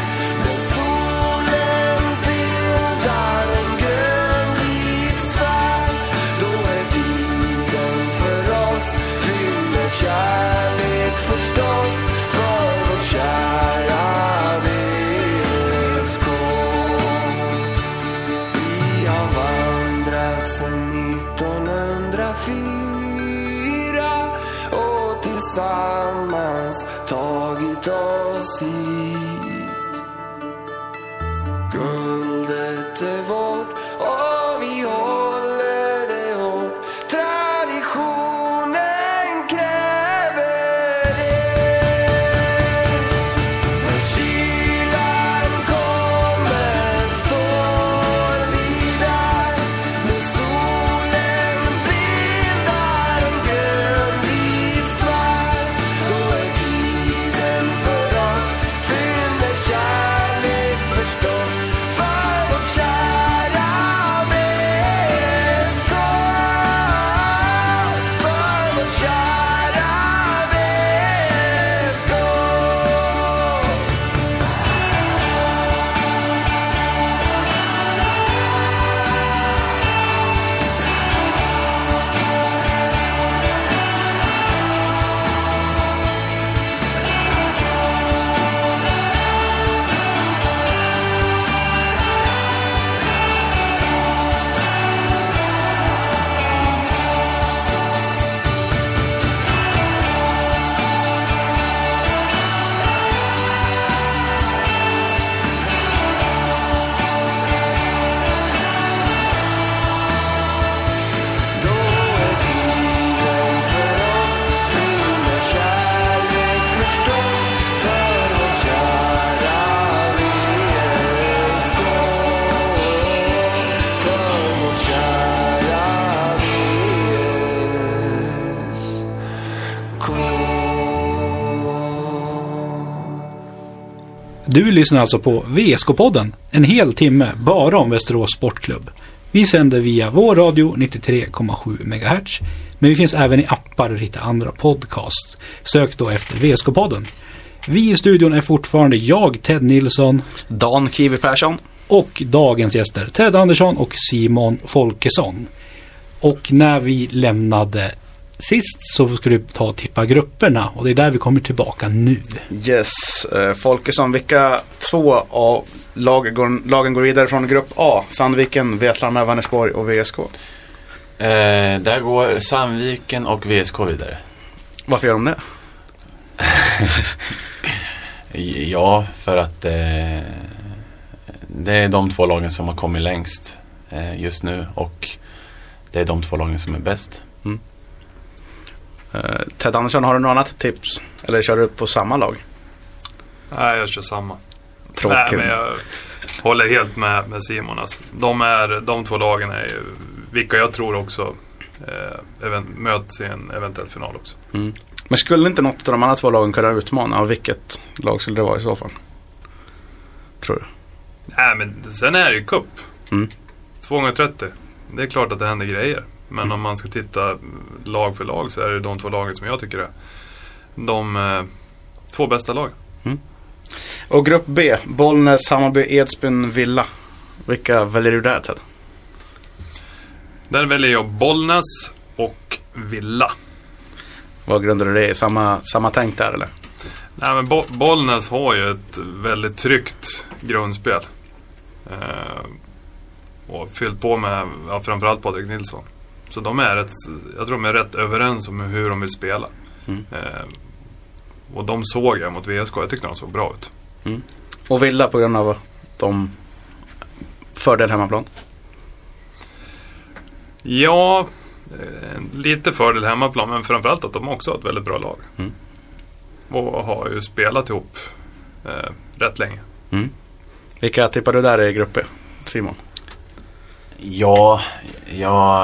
När solen bildar en grönvit sfär, då är tiden för oss fylld med kärlek förstås. Tillsammans tagit oss hit. Guldet är vårt och vi håller det hårt. Traditionen kräver det. När kylan kommer står vi där. När solen bildar en grönvit. Du lyssnar alltså på VSK-podden, en hel timme bara om Västerås sportklubb. Vi sänder via vår radio 93,7 MHz, men vi finns även i appar och hitta andra podcasts. Sök då efter VSK-podden. Vi i studion är fortfarande jag, Ted Nilsson, Dan Kiwi Persson och dagens gäster Ted Andersson och Simon Folkesson. Och när vi lämnade sist så ska du ta och tippa grupperna, och det är där vi kommer tillbaka nu. Yes, Folkesson, vilka två av lagen går vidare från grupp A? Sandviken, Vetlanda, Vänersborg och VSK. Där går Sandviken och VSK vidare. Varför gör de det? Ja, för att det är de två lagen som har kommit längst just nu, och det är de två lagen som är bäst. Mm. Ted Andersson, har du något annat tips? Eller kör du upp på samma lag? Nej, jag kör samma. Tråkigt. Nej, men jag håller helt med Simon. Alltså, de två lagen är ju vilka jag tror också möts i en eventuell final också. Mm. Men skulle inte något av de andra två lagen kunna utmana? Och vilket lag skulle det vara i så fall? Tror du? Nej, men sen är det ju cup. 230. Det är klart att det händer grejer. Men om man ska titta lag för lag så är det de två lagen som jag tycker är de två bästa lag. Mm. Och grupp B, Bollnäs, Hammarby, Edsbyn, Villa. Vilka väljer du där, Ted? Där väljer jag Bollnäs och Villa. Vad grundar du det i? Samma tänk där, eller? Nej, men Bollnäs har ju ett väldigt tryggt grundspel. Och fyllt på med framförallt Patrik Nilsson. Så de är jag tror de är rätt överens om hur de vill spela. Mm. Och de såg jag mot VSK. Jag tyckte de såg bra ut. Mm. Och Villa på grund av de fördel hemmaplan? Ja, lite fördel hemmaplan, men framförallt att de också har ett väldigt bra lag. Mm. Och har ju spelat ihop rätt länge. Mm. Vilka tippar du där i gruppen, Simon? Ja,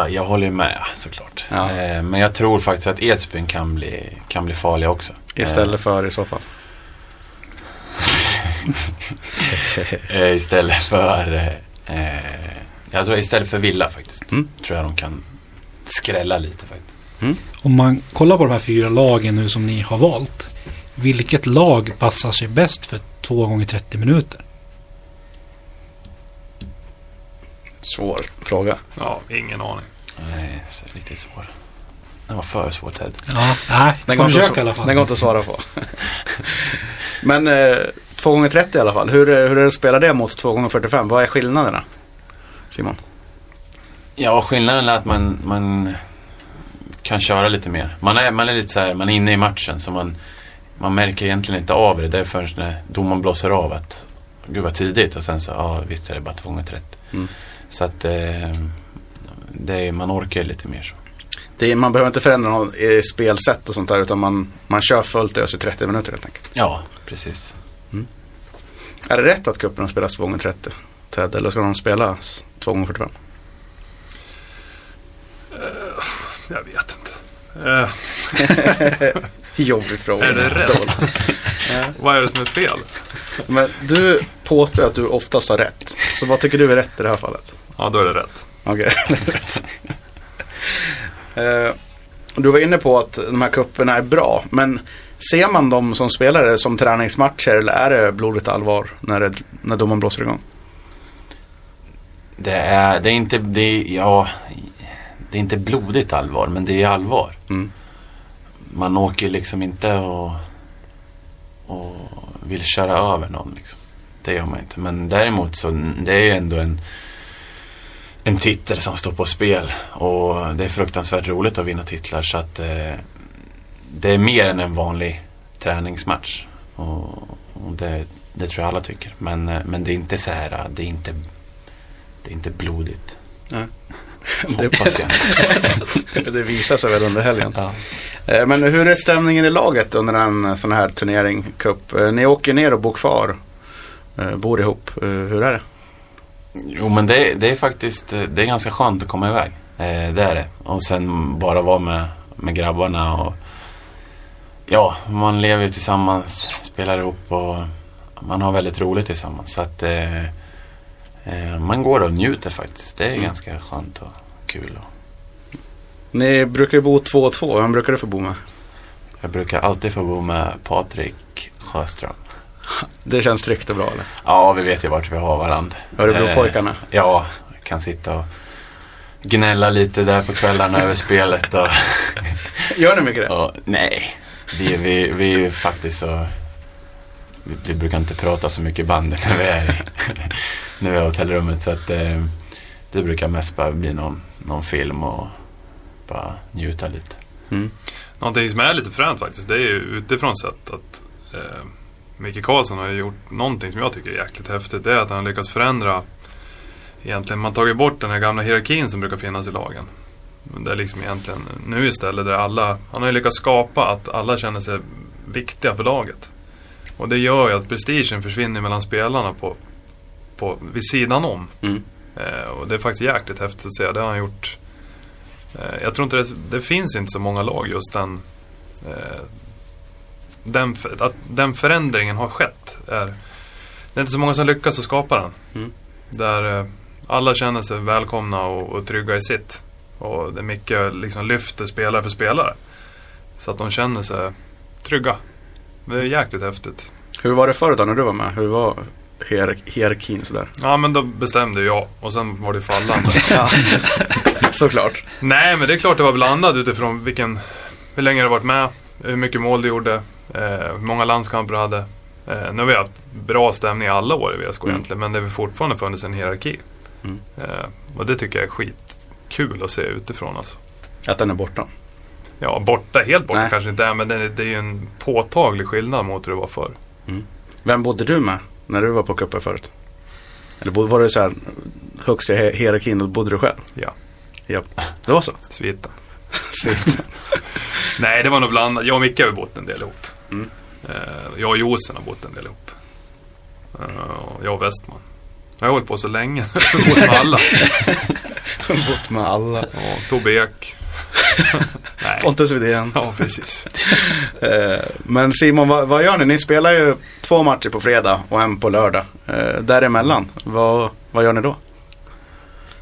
jag håller ju med såklart. Ja. Men jag tror faktiskt att Edsbyn kan bli farliga också. Istället för i så fall? istället för Villa faktiskt. Mm. Tror jag de kan skrälla lite faktiskt. Mm. Om man kollar på de här fyra lagen nu som ni har valt, vilket lag passar sig bäst för 2 gånger 30 minuter? Svår fråga. Ja, ingen aning. Nej, så riktigt svår. Den var för svår, Ted. Ja, nej, den går inte att svara på. Men 2 gånger 30 i alla fall. Hur är det att spela det mot 2 gånger 45? Vad är skillnaderna, Simon? Ja, skillnaden är att man kan köra lite mer. Man är lite så här, man är inne i matchen, så man märker egentligen inte av det. Det är först när domaren blåser av att gud vad tidigt, och sen så visst är det bara 2 gånger 30. Mm. Så att det är, man orkar lite mer så. Man behöver inte förändra något i spelsätt och sånt där, utan man kör fullt ös i 30 minuter helt enkelt. Ja, precis. Mm. Är det rätt att cupen spelas 2 gånger 30, Ted, eller ska de spela 2 gånger 45? Jag vet inte. Jobbig fråga. Är det rätt? Vad är det som är fel? Men du påstår att du oftast har rätt. Så vad tycker du är rätt i det här fallet? Ja, då är det rätt. Okej, det är rätt. Du var inne på att de här cuperna är bra, men ser man dem som spelare som träningsmatcher, eller är det blodigt allvar när domaren blåser igång? Det är inte blodigt allvar, men det är allvar. Mm. Man åker liksom inte och vill köra över någon liksom. Det gör man inte. Men däremot så det är ju ändå en titel som står på spel, och det är fruktansvärt roligt att vinna titlar, så att det är mer än en vanlig träningsmatch, och det tror jag alla tycker, men det är inte så här, det är inte blodigt. Nej. Det visar sig väl under helgen. Ja. Men hur är stämningen i laget under en sån här turnering, cup? Ni åker ner och bor kvar, bor ihop. Hur är det? Jo, men det är faktiskt, det är ganska skönt att komma iväg. Det är det. Och sen bara vara med grabbarna, och ja, man lever tillsammans, spelar ihop, och man har väldigt roligt tillsammans. Så att man går och njuter faktiskt. Det är ganska skönt och kul. Ni brukar ju bo 2-2. Vem brukar du få bo med? Jag brukar alltid få bo med Patrik Sjöström. Det känns tryggt och bra, eller? Ja, vi vet ju vart vi har varandra. Örebropojkarna? Ja, kan sitta och gnälla lite där på kvällarna över spelet. Och gör ni mycket det? Och, nej, vi är ju faktiskt så... Vi brukar inte prata så mycket i bandet när vi är i hotellrummet, så att det brukar mest bara bli någon film och bara njuta lite. Mm. Någonting som är lite fränt faktiskt, det är ju utifrån sett att Micke Karlsson har gjort någonting som jag tycker är jäkligt häftigt. Det är att han lyckats förändra egentligen, man tagit bort den här gamla hierarkin som brukar finnas i lagen. Det är liksom egentligen nu istället där alla, han har ju lyckats skapa att alla känner sig viktiga för laget. Och det gör ju att prestigen försvinner mellan spelarna på vid sidan om. Mm. Och det är faktiskt jäkligt häftigt att se. Det har han gjort. Jag tror inte det finns inte så många lag just den förändringen har skett. Det är inte så många som lyckas att skapa den. Mm. Där alla känner sig välkomna och trygga i sitt. Och det är mycket liksom lyfter spelare för spelare. Så att de känner sig trygga. Det är jäkligt häftigt. Hur var det förut då när du var med? Hur var hierarkin sådär? Ja, men då bestämde jag. Och sen var det fallande. Såklart. Nej, men det är klart det var blandat utifrån hur länge du varit med, hur mycket mål du gjorde, hur många landskamper du hade. Nu har vi haft bra stämning i alla år i VSK egentligen, men det har fortfarande funnits en hierarki. Mm. Och det tycker jag är skitkul att se utifrån. Alltså. Att den är borta? Ja, helt borta. Nej. Kanske inte är, men det är ju en påtaglig skillnad mot hur det var förr. Mm. Vem bodde du med när du var på cupen förut? Eller var du så här högsta hierarkin och bodde du själv? Ja. Ja, det var så. Sviten. Nej, det var nog blandat. Jag och Micke har bott en del ihop. Mm. Jag och Josen har bott en del ihop. Jag och Westman. Jag har hållit på så länge. Bort med alla. Bort med alla. Ja, Tobbe Ek. Nej. Pontus Widén. Ja, precis. Men Simon, vad gör ni? Ni spelar ju 2 matcher på fredag och en på lördag. Däremellan, vad gör ni då?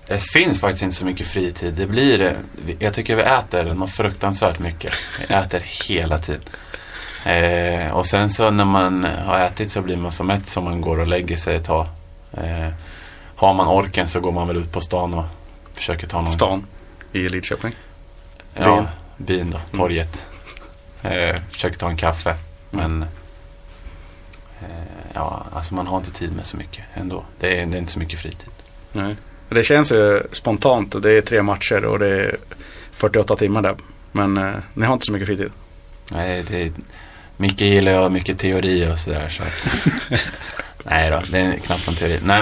Det finns faktiskt inte så mycket fritid. Det blir, jag tycker vi äter något fruktansvärt mycket. Vi äter hela tiden. Och sen så när man har ätit så blir man så mätt som man går och lägger sig ett tag. Har man orken så går man väl ut på stan och försöker ta någon. Stan i Lidköping? Ja, byn då, torget. Försöker ta en kaffe. Men ja, alltså man har inte tid med så mycket ändå. Det är inte så mycket fritid. Nej. Det känns ju spontant. Det är 3 matcher och det är 48 timmar där. Men ni har inte så mycket fritid. Nej, Micke gillar jag mycket teori och sådär. Så att... nej då, det är knappt någon teori. Nej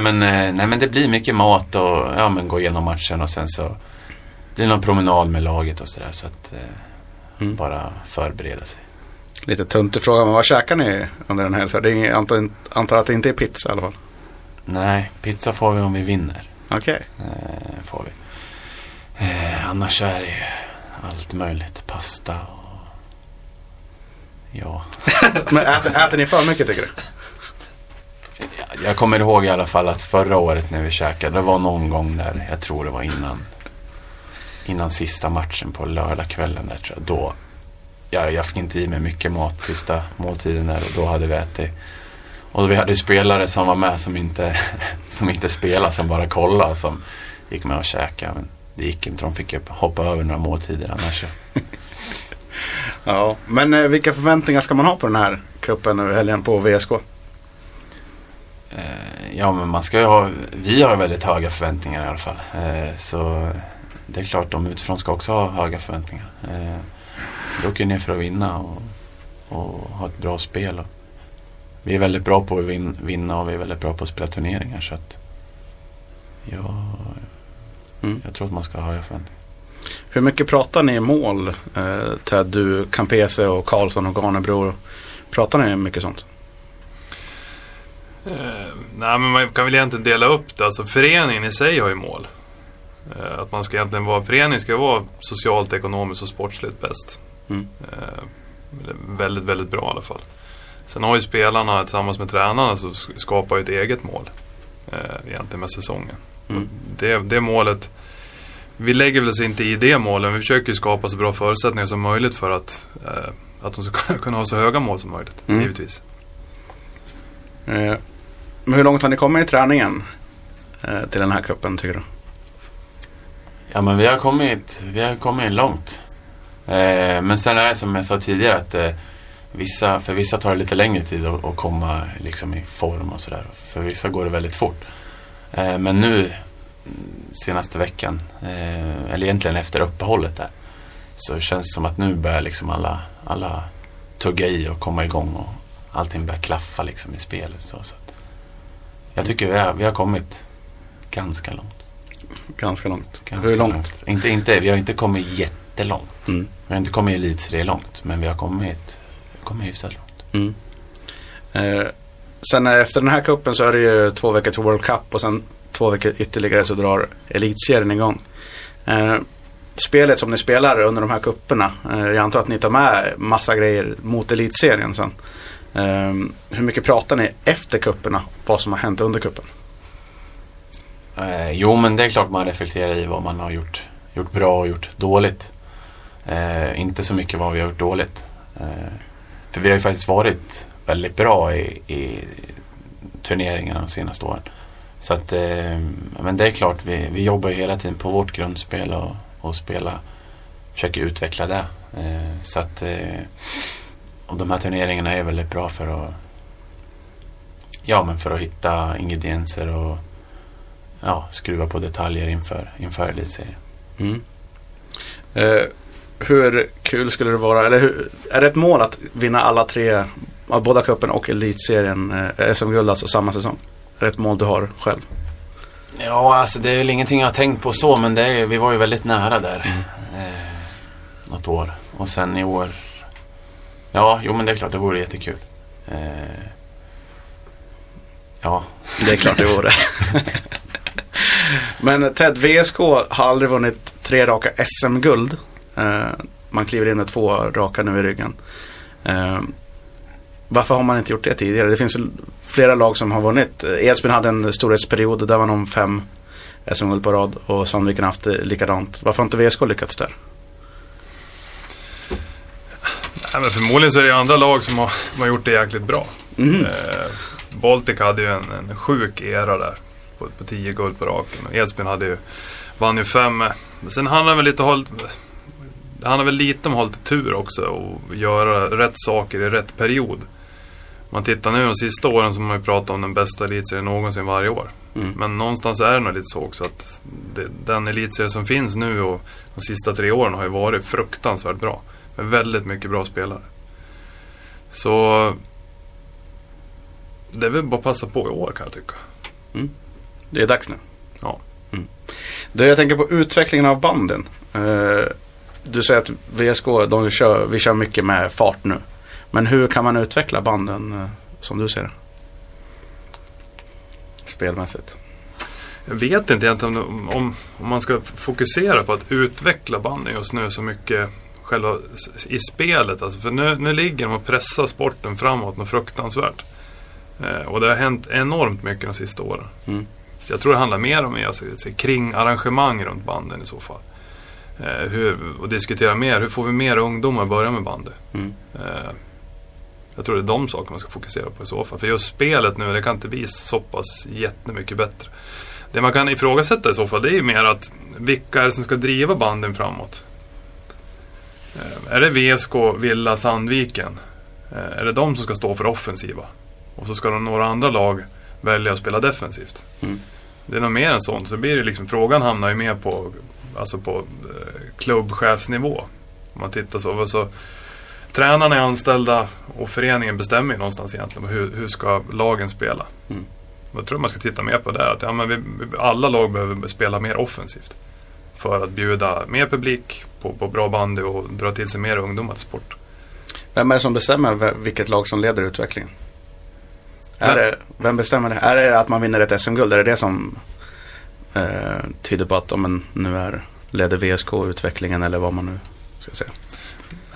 men det blir mycket mat och ja, men gå igenom matchen och sen så blir det någon promenad med laget och sådär. Så att bara förbereda sig. Lite tunt i frågan, men vad käkar ni under den här? Det är inget, antar att det inte är pizza i alla fall. Nej, pizza får vi om vi vinner. Okej. Får vi. Annars är det allt möjligt. Pasta och... ja. Men äter ni för mycket, tycker du? Jag kommer ihåg i alla fall att förra året när vi käkade, det var någon gång där, jag tror det var innan sista matchen på lördagskvällen där, tror jag. Då, jag fick inte i mig mycket mat sista måltiden där, och då hade vi ätit. Och vi hade spelare som var med som inte spelade, som bara kollade, som gick med och käkade. Men det gick inte, de fick hoppa över några måltider annars. Ja, men vilka förväntningar ska man ha på den här cupen nu helgen på VSK? Ja, men man ska ju ha, vi har väldigt höga förväntningar i alla fall. Så det är klart, de utifrån ska också ha höga förväntningar. Vi åker ner för att vinna och ha ett bra spel. Vi är väldigt bra på att vinna och vi är väldigt bra på att spela turneringar, så att jag tror att man ska ha höga förväntningar. Hur mycket pratar ni i mål, Ted, du, Campese och Karlsson och Garnebro? Pratar ni mycket sånt? Nej, men man kan väl egentligen dela upp det. Alltså föreningen i sig har ju mål. Att man ska egentligen vara, föreningen ska vara socialt, ekonomiskt och sportsligt bäst. Väldigt, väldigt bra i alla fall. Sen har ju spelarna tillsammans med tränarna så skapar ju ett eget mål egentligen med säsongen. Det målet, vi lägger väl oss inte i det målet, men vi försöker ju skapa så bra förutsättningar som möjligt för att de ska kunna ha så höga mål som möjligt, givetvis. Men hur långt har ni kommit i träningen till den här cupen, tycker du? Ja, men vi har kommit långt. Men sen är det som jag sa tidigare att för vissa tar det lite längre tid att komma liksom i form och sådär. För vissa går det väldigt fort. Men nu, senaste veckan, eller egentligen efter uppehållet där, så känns det som att nu börjar liksom alla tugga i och komma igång och allting börjar klaffa liksom i spelet. Så jag tycker vi har kommit ganska långt. Ganska långt? Ganska. Hur långt? Inte, vi har inte kommit jättelångt. Vi har inte kommit elitserien långt, men vi har kommit hyfsat långt. Sen efter den här cupen så är det ju 2 veckor till World Cup och sen 2 veckor ytterligare så drar elitserien igång. Spelet som ni spelar under de här cuperna, jag antar att ni tar med massa grejer mot elitserien sen. Hur mycket pratar ni efter cuperna, vad som har hänt under cupen? Jo, men det är klart man reflekterar i vad man har gjort bra och gjort dåligt. Inte så mycket vad vi har gjort dåligt. För vi har ju faktiskt varit väldigt bra i turneringarna de senaste åren. Så att, men det är klart, vi jobbar ju hela tiden på vårt grundspel och spela, försöker utveckla det. Så att och de här turneringarna är väldigt bra för att hitta ingredienser och skruva på detaljer inför elitserien. Hur kul skulle det vara, eller är det ett mål att vinna alla 3, båda cupen och elitserien, SM-guld alltså samma säsong? Är det ett mål du har själv? Ja, alltså det är väl ingenting jag har tänkt på så, men det är, vi var ju väldigt nära där något år. Och sen i år, ja, jo men det är klart, det vore jättekul. Ja, det är klart det vore. Men Ted, VSK har aldrig vunnit 3 raka SM-guld. Man kliver in med 2 raka nu i ryggen. Varför har man inte gjort det tidigare? Det finns flera lag som har vunnit. Edsbyn hade en storhetsperiod där man om 5 SM-guld på rad, och Sandviken har haft det likadant. Varför har inte VSK lyckats där? Nej, men förmodligen så är det andra lag som har gjort det jäkligt bra. Baltic hade ju en sjuk era där på 10 guld på raken, och Edsbyn vann ju 5. Sen handlar det väl lite om att hålla tur också och göra rätt saker i rätt period. Man tittar nu de sista åren som man pratar om den bästa elitserien någonsin varje år. Men någonstans är det nog lite så också att den elitserien som finns nu och de sista 3 åren har ju varit fruktansvärt bra, med väldigt mycket bra spelare. Så det vill bara passa på i år, kan jag tycka. Det är dags nu. Ja. Jag tänker på utvecklingen av banden. Du säger att VSK, vi kör mycket med fart nu. Men hur kan man utveckla banden som du ser det? Spelmässigt. Jag vet inte egentligen om man ska fokusera på att utveckla banden just nu så mycket själva i spelet. Alltså, för nu ligger de och pressar sporten framåt något fruktansvärt. Och det har hänt enormt mycket de sista åren. Så jag tror det handlar mer om kring arrangemang runt banden i så fall. Och diskutera mer, hur får vi mer ungdomar att börja med bandy? Jag tror det är de saker man ska fokusera på i så fall. För just spelet nu, det kan inte bli så pass jättemycket bättre. Det man kan ifrågasätta i så fall, det är ju mer att vilka är det som ska driva banden framåt? Är det VSK, Villa, Sandviken? Är det de som ska stå för offensiva? Och så ska de några andra lag välja att spela defensivt. Det är nog mer än sånt. Så blir det liksom, frågan hamnar ju mer på, alltså på klubbchefsnivå. Om man tittar så tränarna är anställda och föreningen bestämmer ju någonstans egentligen hur ska lagen spela. Jag tror man ska titta mer på det, att ja, men alla lag behöver spela mer offensivt för att bjuda mer publik på bra bandy och dra till sig mer ungdomar till sport. Vem är det som bestämmer vilket lag som leder utvecklingen? Vem bestämmer det? Är det att man vinner ett SM-guld? Är det som tyder på att nu leder VSK-utvecklingen eller vad man nu ska säga?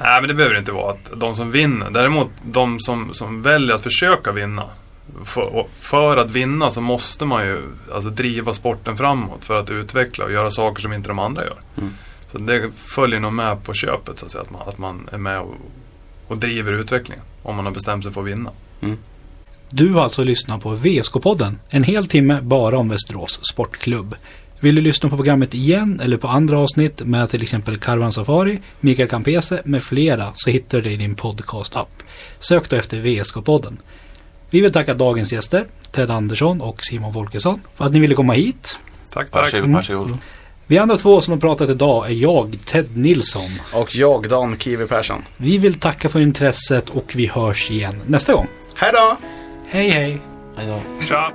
Nej, men det behöver inte vara att de som vinner. Däremot de som väljer att försöka vinna. För att vinna så måste man ju alltså driva sporten framåt för att utveckla och göra saker som inte de andra gör. Så det följer nog med på köpet så att man är med och driver utvecklingen om man har bestämt sig för att vinna. Du har alltså lyssnat på VSK-podden, en hel timme bara om Västerås sportklubb. Vill du lyssna på programmet igen eller på andra avsnitt med till exempel Karvan Safari, Mikael Campese med flera, så hittar du det i din podcast-app. Sök då efter VSK-podden. Vi vill tacka dagens gäster, Ted Andersson och Simon Folkesson, för att ni ville komma hit. Tack. Varsågod. Vi andra två som har pratat idag är jag, Ted Nilsson. Och jag, Dan Kiwi Persson. Vi vill tacka för intresset och vi hörs igen nästa gång. Hej då! Hej. Hej då. Tja.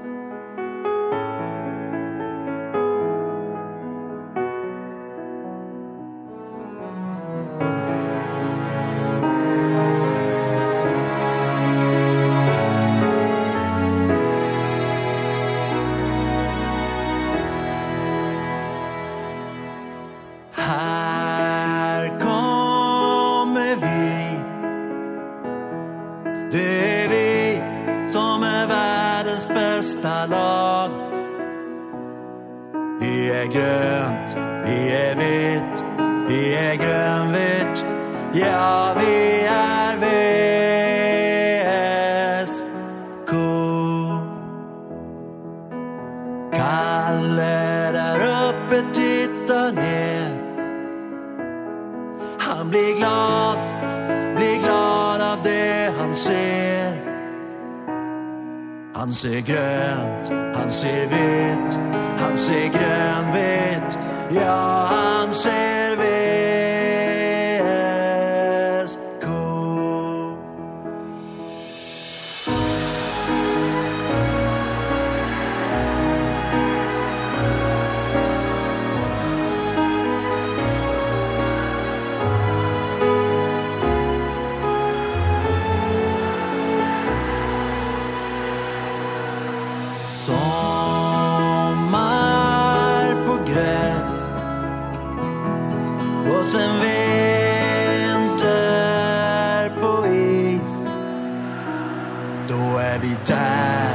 Då är vi där,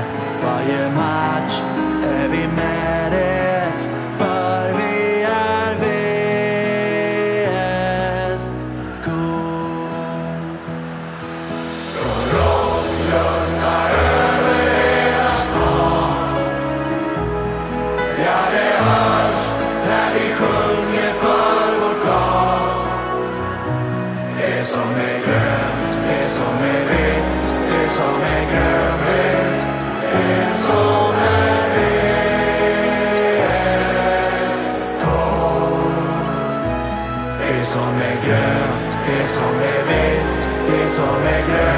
varje match är vi med det, för vi är VSK-guld. För rockbjörnar över hela stan, ja det hörs när vi sjunger för vårt lag. Det som är grönt, det som är vitt, det som är grönvitt, det som är VSK-guld. Det som är grönt, det som är vitt, det som är grönvitt.